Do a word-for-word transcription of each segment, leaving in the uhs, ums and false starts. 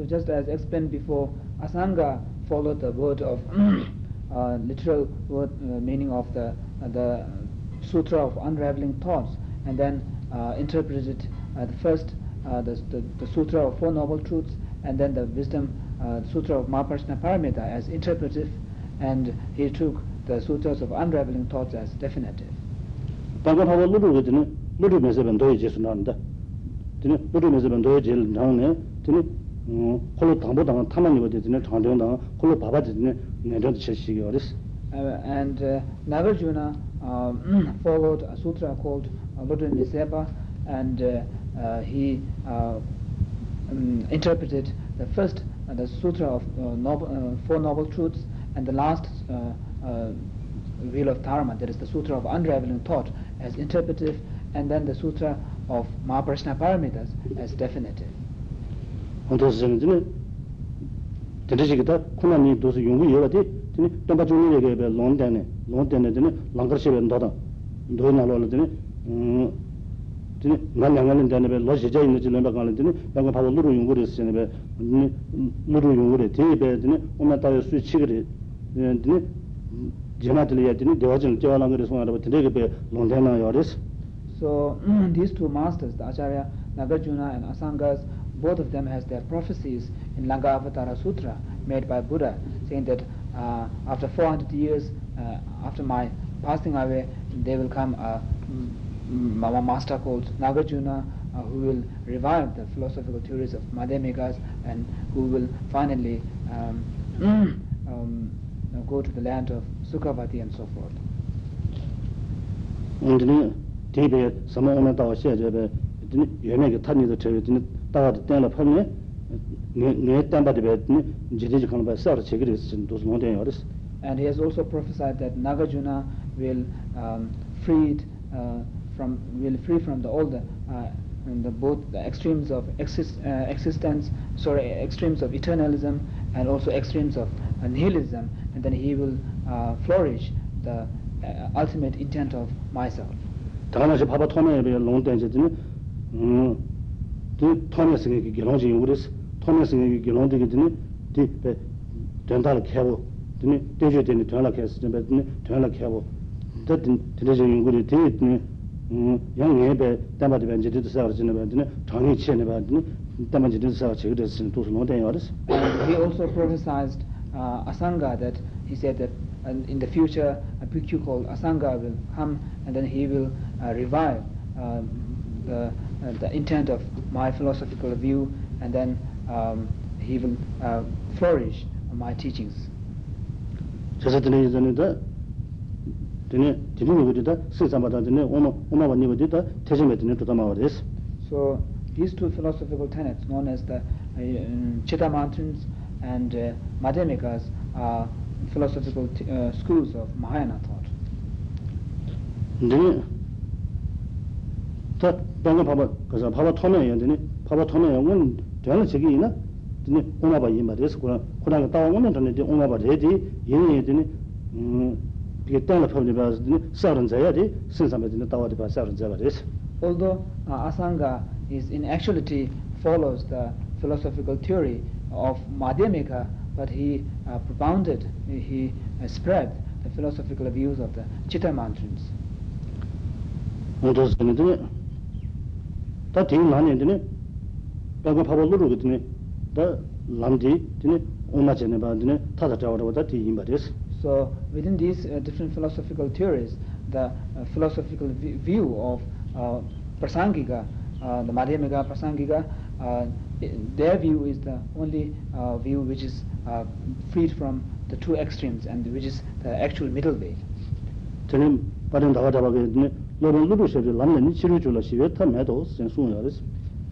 So just as explained before, Asanga followed the word of uh, literal word uh, meaning of the uh, the Sutra of Unraveling Thoughts, and then uh, interpreted uh, the first uh, the, the the Sutra of Four Noble Truths, and then the Wisdom uh, Sutra of Mahaprajna Paramita as interpretive, and he took the Sutras of Unraveling Thoughts as definitive. Uh, and uh, Nagarjuna um, followed a sutra called Milarepa, and uh, uh, he uh, um, interpreted the first uh, the sutra of uh, noble, uh, Four Noble Truths, and the last uh, uh, Wheel of Dharma, that is the Sutra of Unraveling Thought, as interpretive, and then the Sutra of Mahaprajna Paramitas as definitive. So these two masters, the Acharya Nagarjuna and Asangas, both of them has their prophecies in Langavatara Sutra made by Buddha, saying that uh, after four hundred years uh, after my passing away, there will come a, a master called Nagarjuna uh, who will revive the philosophical theories of Madhyamikas, and who will finally um, um, go to the land of Sukhavati and so forth. And he has also prophesied that Nagarjuna will um, freed uh, from will free from the all the uh, and the, both the extremes of exist, uh, existence, sorry, extremes of eternalism, and also extremes of nihilism, and then he will uh, flourish the uh, ultimate intent of myself. And he also prophesied Uh, Asanga, that he said that uh, in the future a bhikkhu called Asanga will come, and then he will uh, revive uh, the, uh, the intent of my philosophical view, and then um, he will uh, flourish my teachings. So these two philosophical tenets, known as the uh, Chittamatrins and uh, Madhyamikas, are uh, philosophical t- uh, schools of Mahayana thought. Although uh, Asanga is in actuality follows the philosophical theory of Madhyamika, but he uh, propounded, he uh, spread the philosophical views of the Chittamatrins. So within these uh, different philosophical theories, the uh, philosophical v- view of uh, Prasangika, uh, the Madhyamika Prasangika, uh, their view is the only uh, view which is uh, freed from the two extremes, and which is the actual middle way. And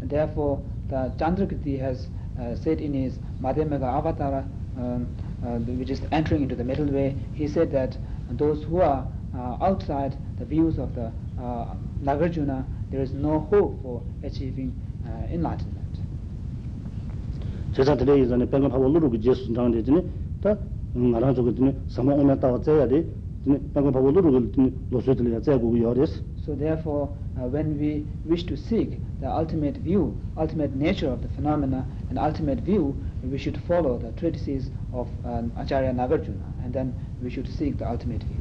therefore, the Chandrakirti has uh, said in his Madhyamaka Avatara, um, uh, which is entering into the middle way, he said that those who are uh, outside the views of the uh, Nagarjuna, there is no hope for achieving uh, enlightenment. So So therefore, uh, when we wish to seek the ultimate view, ultimate nature of the phenomena, and ultimate view, we should follow the treatises of uh, Acharya Nagarjuna, and then we should seek the ultimate view.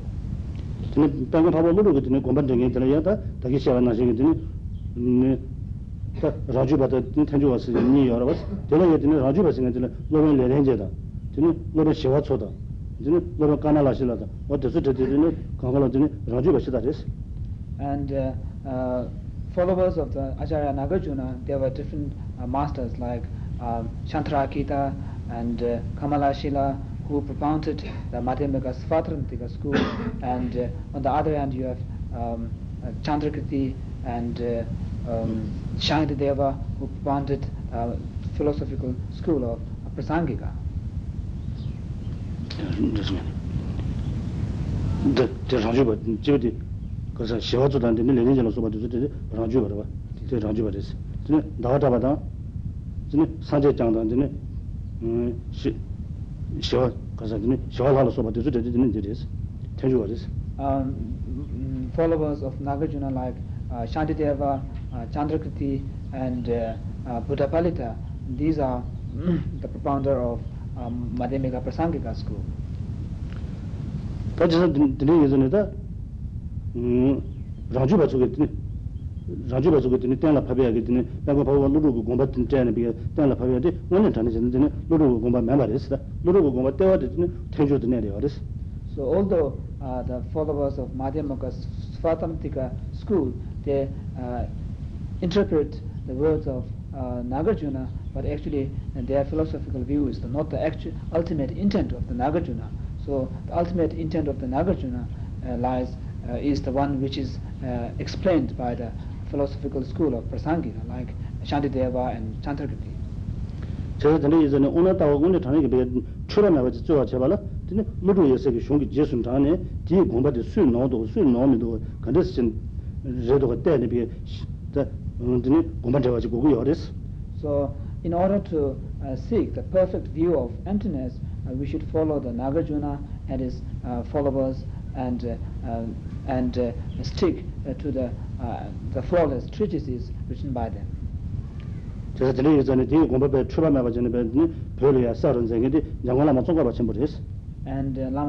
And uh, uh, followers of the Acharya Nagarjuna, there were different uh, masters like uh, Shantarakshita and uh, Kamalashila, who propounded the Madhyamaka Svatrantrika school, and uh, on the other hand you have um, uh, Chandrakirti and uh, um, Shantideva, who propounded uh, philosophical school of Prasangika. Um, followers of Nagarjuna like uh, Shantideva, uh, Chandrakirti and uh, uh, Buddha Palita, these are the propounder of um, Madhyamaka Prasangika school. Raju Bazugetini, Raju Bazugetini, Tana Pabiagitini, Nagapa, Lulu Gombat in Tanabia, Tana Pabiati, one in Tanzania, Lulu Gomba memories, Lulu Gomba Teodini, Tenjo Denarius. So, although uh, the followers of Madhyamaka Svatrantrika school, they uh, interpret the words of uh, Nagarjuna, but actually their philosophical view is not the actual ultimate intent of the Nagarjuna. So, the ultimate intent of the Nagarjuna uh, lies. Uh, is the one which is uh, explained by the philosophical school of Prasangika, like Shantideva and Chandrakirti. So, in order to uh, seek the perfect view of emptiness, uh, we should follow the Nagarjuna and his uh, followers, and uh, uh, and uh, stick uh, to the uh, the flawless treatises written by them. And uh, Lama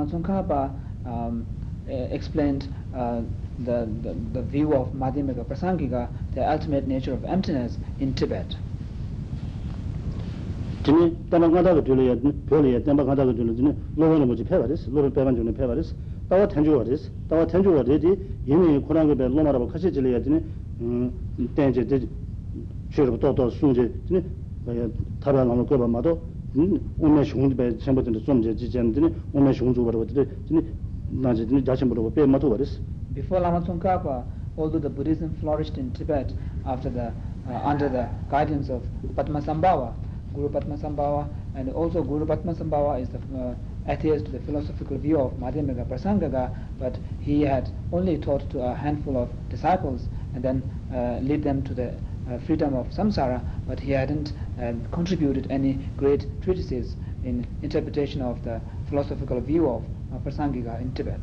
Tsongkhapa um, uh, explained uh, the, the the view of Madhyamaka Prasangika, the ultimate nature of emptiness in Tibet. Tawa Tanju Aris, Tawa Tanju Aridi, Yumi Kuranga Lomara Kashi, Danger did Shiro Toto Sunji, Taran Koba Mato, Umesh Hund by Chamberlain Sunji, Umesh Hunds over the Najid Dashimbo Pay Matuaris. Before Lama Tsongkhapa, although the Buddhism flourished in Tibet after the, uh, under the guidance of Padmasambhava, Guru Padmasambhava, and also Guru Padmasambhava is the uh, adheres to the philosophical view of Madhyamaka Prasangika, but he had only taught to a handful of disciples and then uh, led them to the uh, freedom of samsara, but he hadn't uh, contributed any great treatises in interpretation of the philosophical view of uh, Prasangika in Tibet.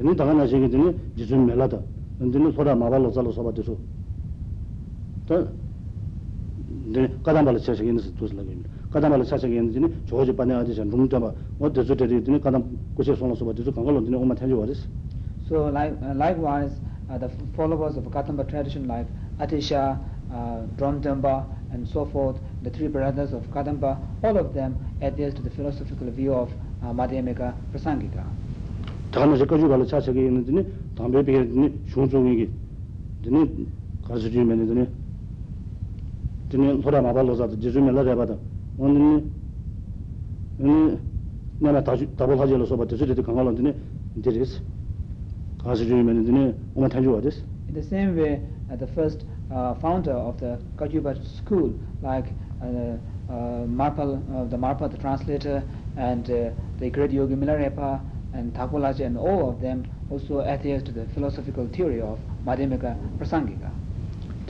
So like, uh, likewise, uh, the followers of Kadampa tradition like Atisha, uh, Dromtönpa and so forth, the three brothers of Kadampa, all of them adhere to the philosophical view of uh, Madhyamaka Prasangika. In the same way, uh, the first uh, founder of the Kagyu school, like uh, uh, Marpa, uh, the Marpa, the translator, and uh, the great yogi Milarepa, and Thakulaj, and all of them also adheres to the philosophical theory of Madhyamaka Prasangika.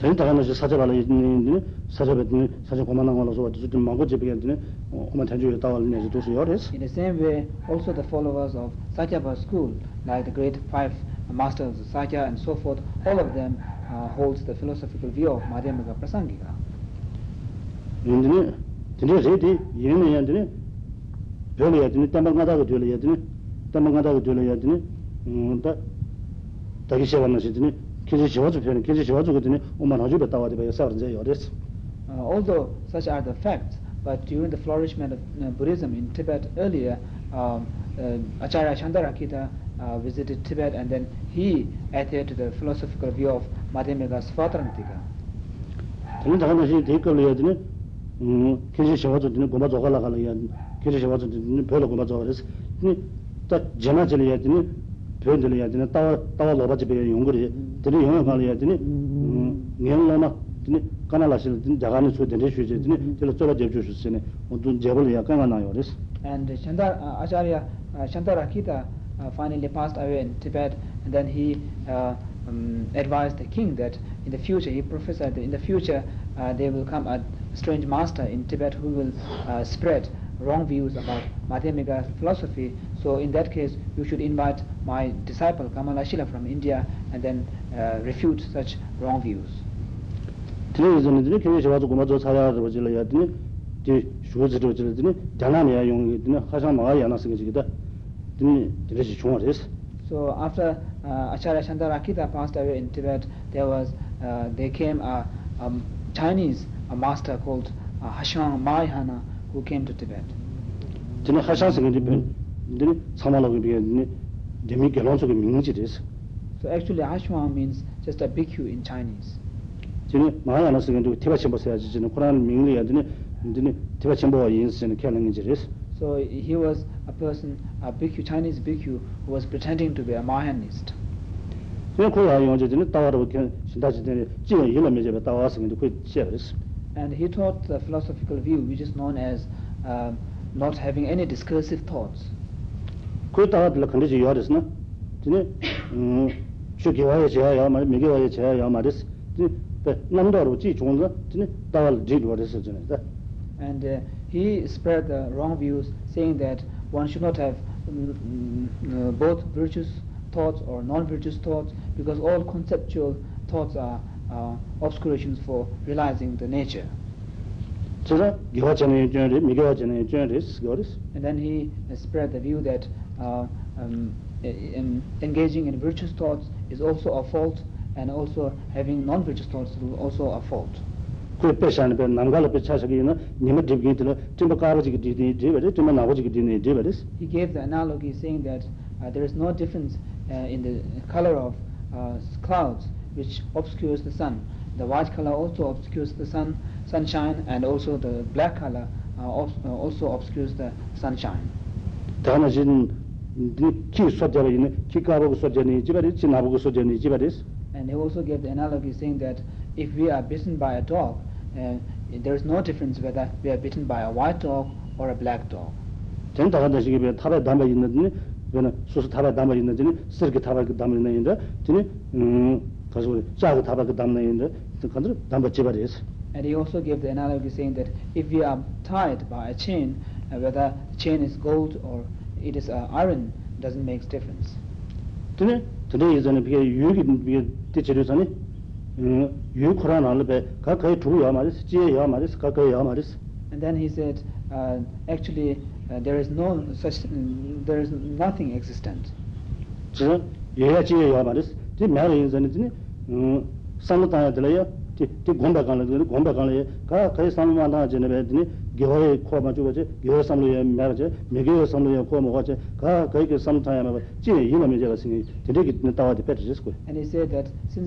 전다가는 사자발로 있는 사자발이 사자 고만한 걸로 저도 좀 먹고 집에는 엄마 자주 다올네 저도 요레스 in the same way also the followers of Sakyapa school like the great five masters Sakya and so forth all of them uh, holds the philosophical view of Madhyamaka Prasangika 인데 근데 제디 얘는 얘는 별이야 되는 담방가다가 되려야 되는 담방가다가 되려야 되는 음다 다시 시험을 시드니 Uh, although such are the facts, but during the flourishment of uh, Buddhism in Tibet earlier, um, uh, Acharya Shantarakshita uh, visited Tibet and then he adhered to the philosophical view of Madhyamaka Svatrantrika. And uh, Chandra, uh, Acharya uh, Shantarakshita uh, finally passed away in Tibet, and then he uh, um, advised the king that in the future, he prophesied that in the future uh, there will come a strange master in Tibet who will uh, spread wrong views about Madhyamaka philosophy. So in that case, you should invite my disciple Kamalashila from India and then uh, refute such wrong views. So after uh, Acharya Shantarakshita passed away in Tibet, there was uh, there came a, a Chinese a master called uh, Hashang Mahayana who came to Tibet. So actually Hashwang means just a bhikkhu in Chinese. So he was a person, a bhikkhu, Chinese bhikkhu who was pretending to be a Mahayanist. And he taught the philosophical view which is known as uh, not having any discursive thoughts. And uh, he spread the wrong views saying that one should not have um, uh, both virtuous thoughts or non-virtuous thoughts because all conceptual thoughts are Uh, obscurations for realizing the nature. And then he uh, spread the view that uh, um, in engaging in virtuous thoughts is also a fault, and also having non-virtuous thoughts is also a fault. He gave the analogy saying that uh, there is no difference uh, in the color of uh, clouds, which obscures the sun. The white color also obscures the sun, sunshine, and also the black color uh, also, uh, also obscures the sunshine. And he also gave the analogy saying that if we are bitten by a dog, uh, there is no difference whether we are bitten by a white dog or a black dog. And he also gave the analogy saying that if we are tied by a chain, uh, whether the chain is gold or it is uh, iron, doesn't make difference. Today, today is an you can be teacher on it. You Quran all the Kakai to Yamaris, J Yamaris, Kakai Yamaris. And then he said, uh, actually, uh, there is no such, there is nothing existent. And he said that since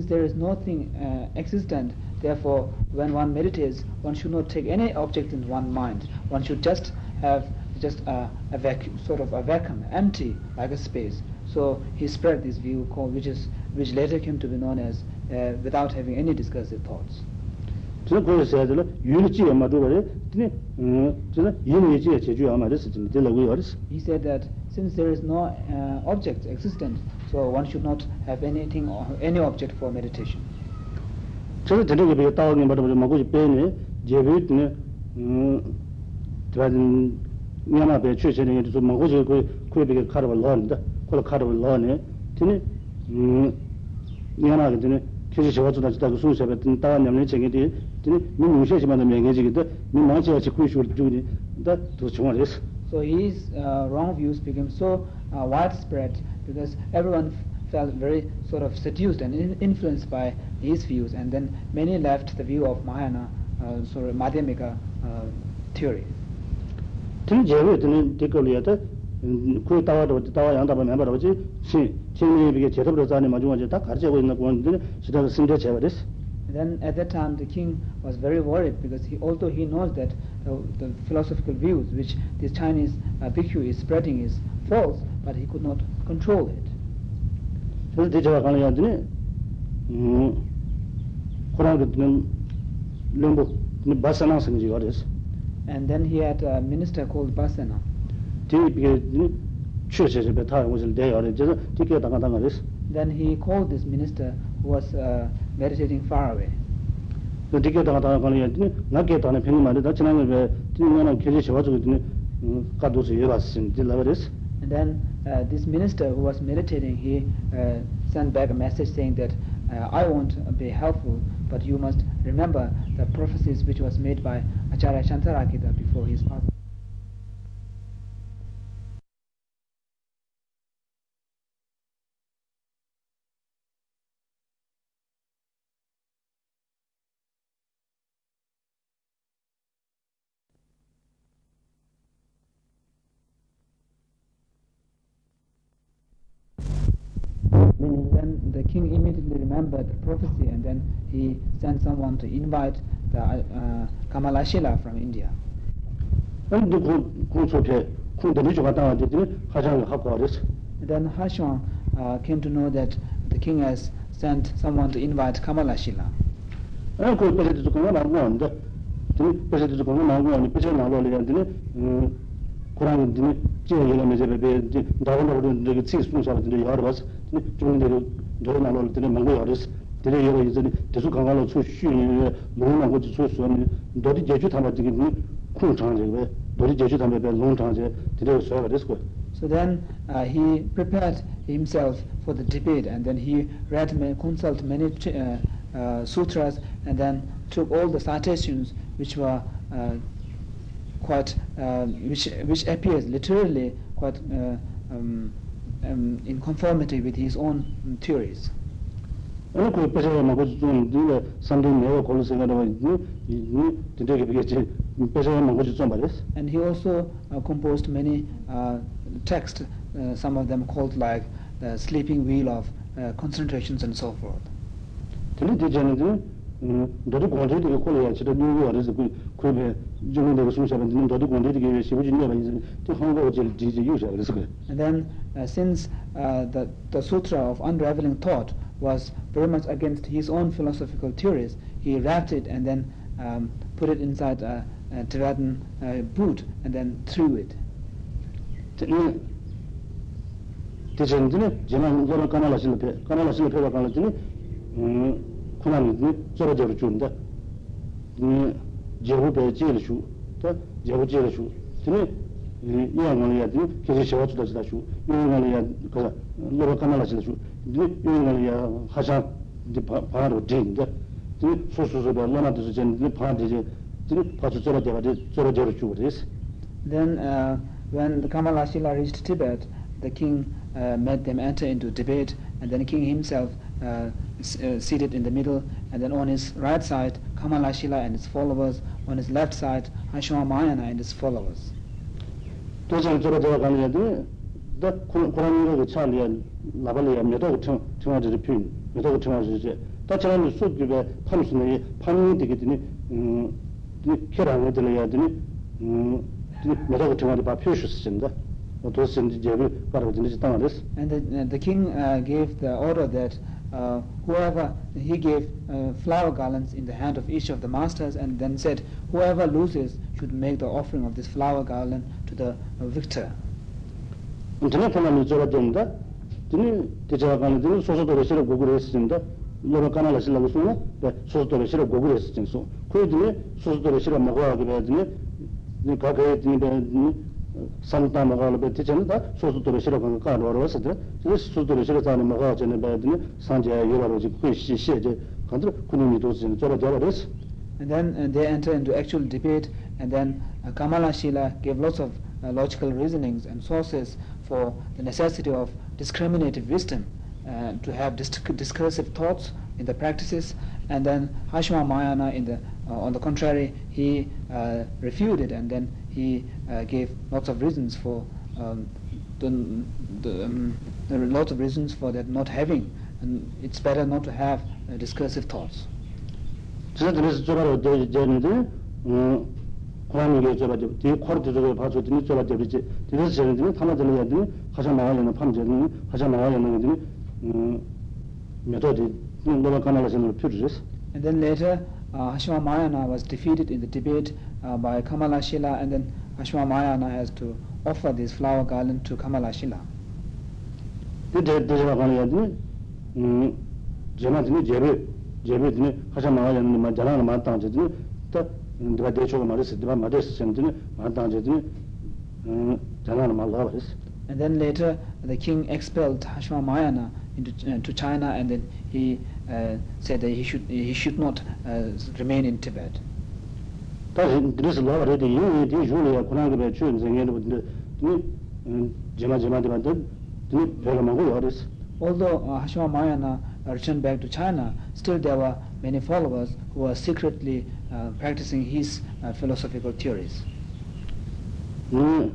there is nothing uh, existent, therefore when one meditates, one should not take any object in one's mind. One should just have just a, a vacuum, sort of a vacuum, empty, like a space. So he spread this view, called, which is which later came to be known as uh, without having any discursive thoughts. He said that since there is no uh, object existent, so one should not have anything or any object for meditation. 저는 저녁에 비가 따오니 말하고 먹고 싶더니 제비는 음 미안하 배추 전에 좀 먹고 그 그게 카르발 넣는데 그 카르발 넣네 되니 음 미안하게 되니 계속 저것도 다고 수습에 든 따와 냠이 제게디 되니 민 무시하지만 명예지기도 민 마치같이 구이슈를 주니 다 도청을 했어. So his uh, wrong views became so uh, widespread because everyone felt very sort of seduced and in- influenced by his views, and then many left the view of Mahayana, uh, sort of Madhyamika uh, theory. Then at that time the king was very worried because he, although he knows that the, the philosophical views which the Chinese uh, bhikkhu is spreading is false, but he could not control it. So and then he had a minister called Basana. Then he called this minister who was uh, meditating far away. And then uh, this minister who was meditating, he uh, sent back a message saying that uh, I won't be helpful, but you must remember the prophecies which was made by Acharya Shantarakshita before his passing. The king immediately remembered the prophecy, and then he sent someone to invite the uh, Kamalashila from India. And then Hashang uh, came to know that the king has sent someone to invite Kamalashila. So then uh, he prepared himself for the debate, and then he read, ma- consulted many ch- uh, uh, sutras, and then took all the citations which were uh, quite, uh, which which appears literally quite uh, um, Um, in conformity with his own um, theories. And he also uh, composed many uh, texts, uh, some of them called like the sleeping wheel of uh, concentrations and so forth. And then uh, since uh, the, the Sutra of Unraveling Thought was very much against his own philosophical theories, he wrapped it and then um, put it inside a, a Tibetan uh, boot and then threw it. Then uh, when the Kamalashila reached Tibet, the king uh, made them enter into debate, and then the king himself Uh, s- uh, seated in the middle, and then on his right side Kamalashila and his followers, on his left side Hashang Mahayana and his followers. And the, uh, the king uh, gave the order that Uh, whoever he gave uh, flower garlands in the hand of each of the masters, and then said, whoever loses should make the offering of this flower garland to the uh, victor. 여러 가나를 실라고 쓰고 소소도를 실어 고구려에서 진수 그들이 소소도를 실어 먹어야 되거든요. 네 가게에 있는 산타 먹어를 배치는 다 소소도를 실어 가는 거 알아서 돼. 소소도를 실어서 하는 먹어 전에 배드는 산재에 여러지 그 시시에 간들 군인이 도시는 저러 저러 그래서 and then uh, they enter into actual debate and then uh, Kamalashila gave lots of uh, logical reasonings and sources for the necessity of discriminative wisdom uh, to have dis- discursive thoughts in the practices, and then Hashang Mahayana in the uh, on the contrary he uh, refuted and then he uh, gave lots of reasons for um, the, the, um, there are lots of reasons for that not having, and it's better not to have uh, discursive thoughts. 그래서 저라도 되는데 음 관계에 저라도 뒤 코르트도 봐서 되는 저라도 되지. 그래서 저는 하나들이 하는데 가장 나가려는 판정은 가장 나가려는 건데 음 메토드 뭔가 가능하신 표지스. And then later uh, Hashang Mahayana was defeated in the debate uh, by Kamalashila, and then Hashang Mahayana has to offer this flower garland to Kamalashila. 근데 저가 가능한데 음 저한테는 제일 제베드니 하자마야는 마자라는 마탄제드니 다 내가 대초가 말했을 때만 말했었는데 마탄제드니 음 자라는 말로 말했어. And then later the king expelled Hashang Mahayana into uh, to China, and then he uh, said that he should he should not uh, remain in Tibet. 다른 그래서 나라에 대해 대중이 권한을 주는 생각인데 음 제마제마한테 그 별만하고 어렸어. Although uh, Hashang Mahayana returned back to China, still there were many followers who were secretly uh, practicing his uh, philosophical theories. And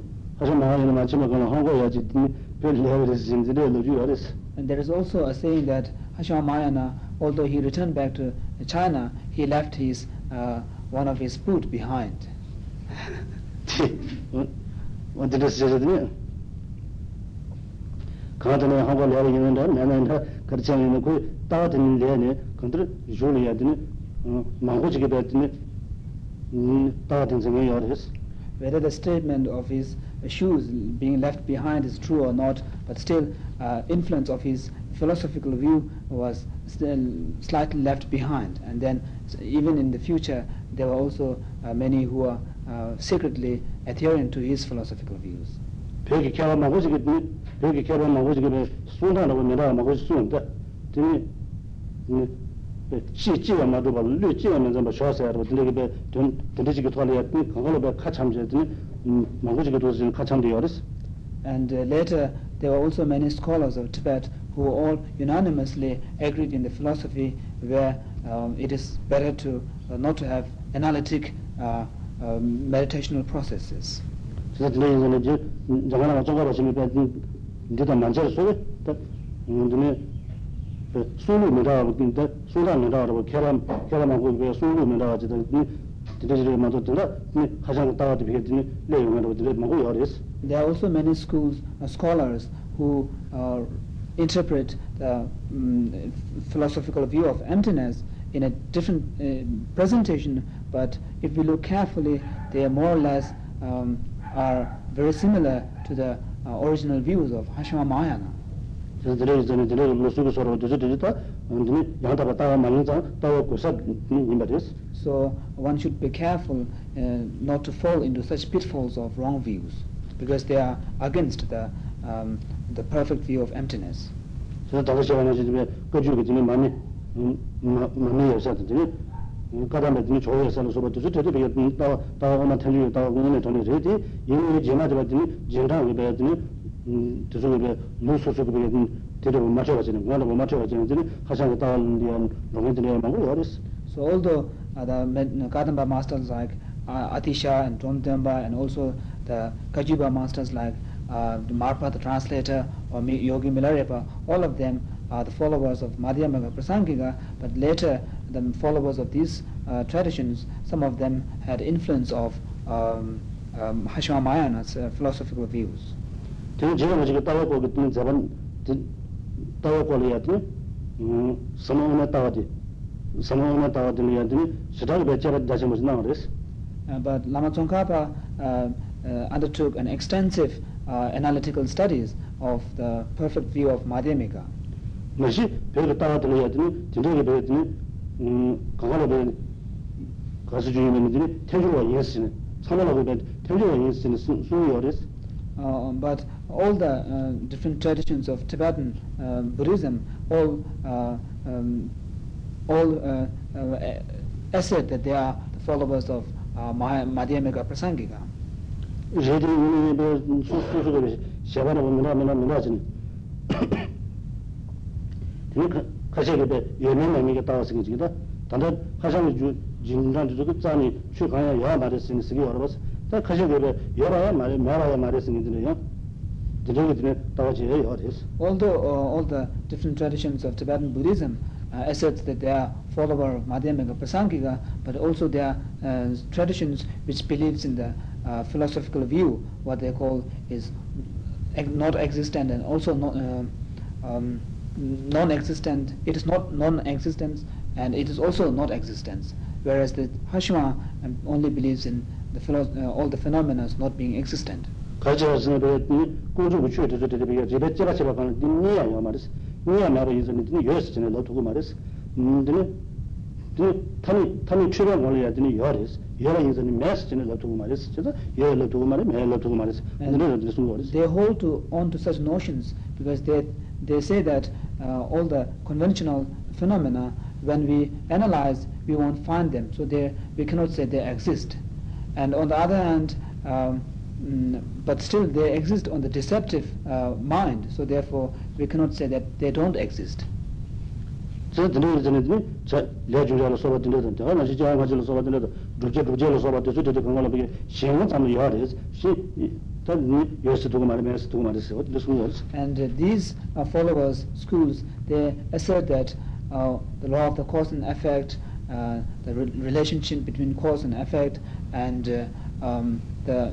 there is also a saying that Hashang Mahayana, although he returned back to China, he left his uh, one of his foot behind. 그렇잖아요. 그 따뜻한 데네 근데 줄이야드네 망고지게 됐네 따뜻한 생각이 어렸어. Whether the statement of his shoes being left behind is true or not, but still uh, influence of his philosophical view was still slightly left behind, and then even in the future there were also uh, many who were uh, secretly adhering to his philosophical views. 되게 결혼 망고지게 되게 결혼 망고지게 순간하고 내가 먹을 수 있다. 되게 치치가 맞아봐. 류치하면 좀 쉬어서 되게 좀 되게 돌아야 돼. 그걸로 같이 하면 되지. 망고지게 도시는 같이 하면 되어스. And uh, later there were also many scholars of Tibet who all unanimously agreed in the philosophy where um, it is better to uh, not to have analytic uh, uh, meditational processes. 그래서 저가나 저가로 지금 내가 만져서 딱 근데 소로 내가 근데 소라 내가라고 계란 계란하고 그 소로 내가 지금 되게 만졌더라. 가장 따가도 되겠더니 내용으로 되게 먹고 열었어. There are also many schools uh, scholars who uh, interpret the um, philosophical view of emptiness in a different uh, presentation, but if we look carefully they are more or less um, are very similar to the uh, original views of Hashang Mahayana. So there is an delay in the suggestion of the Jita and the Yantabata Manza Tawako Sabbatis. So one should be careful uh, not to fall into such pitfalls of wrong views, because they are against the um, the perfect view of emptiness. So the Tawashavana is Kagyu in Mani Mani Saturday. Kadampa Choyasana Soba to Tawa Matani Tawani Reti, Yumi Jamatabadini, Jenda with Badini, to the Musu Machovasin, one of Machovasin, Hassan Talan, Romantian Maguris. So, although uh, the Kadampa masters like uh, Atisha and Dromtönpa, and also the Kajuba masters like uh, the Marpa, the translator, or Yogi Milarepa, all of them are the followers of Madhyamaka Prasangika, but later the followers of these uh, traditions, some of them had influence of um, um, Hashang Mahayana's uh, philosophical views. So uh, but Lama Tsongkhapa uh, uh, undertook an extensive uh, analytical studies of the perfect view of Madhyamika. 마시 배를 따라다녀야 되니 진도를 배야 되니 음 가가로 배야 가서 주의면 되니 태조와 예스는 참나라고 배야 태조와 예스는 수요어레스 Uh, but all the uh, different traditions of Tibetan uh, Buddhism all uh, um, all uh, uh, assert that they are the followers of uh, Madhyamaka Prasangika. Although uh, all the different traditions of Tibetan Buddhism uh, asserts that they are follower of Madhyamaka Prasangika, but also they are uh, traditions which believes in the uh, philosophical view, what they call is not existent and also not, uh, um, non-existent. It is not non-existence and it is also not existence. Whereas the Hashima only believes in the philo- uh, all the phenomena as not being existent. And they hold to, on to such notions because they they say that uh, all the conventional phenomena, when we analyze, we won't find them. So they we cannot say they exist. And on the other hand, um, but still they exist on the deceptive uh, mind. So therefore, we cannot say that they don't exist. So and uh, these uh, followers, schools, they assert that uh, the law of the cause and effect, uh, the re- relationship between cause and effect, and uh, um, the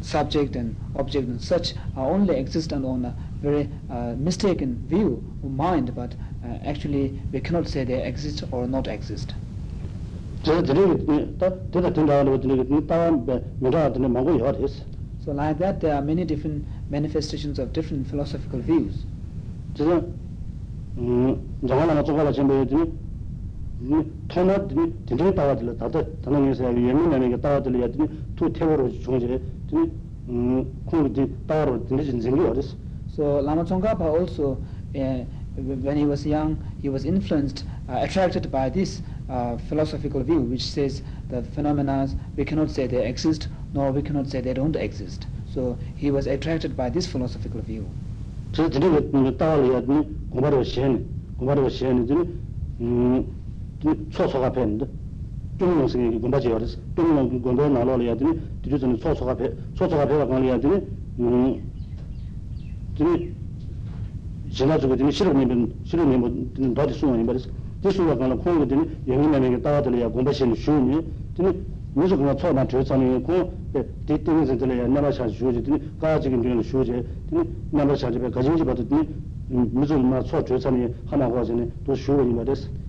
subject and object and such are only existent on a very uh, mistaken view of mind, but uh, actually we cannot say they exist or not exist. So like that there are many different manifestations of different philosophical views. So Lama Tsongkhapa also, uh, when he was young, he was influenced, uh, attracted by this uh, philosophical view, which says the phenomena, we cannot say they exist, nor we cannot say they don't exist. So he was attracted by this philosophical view. So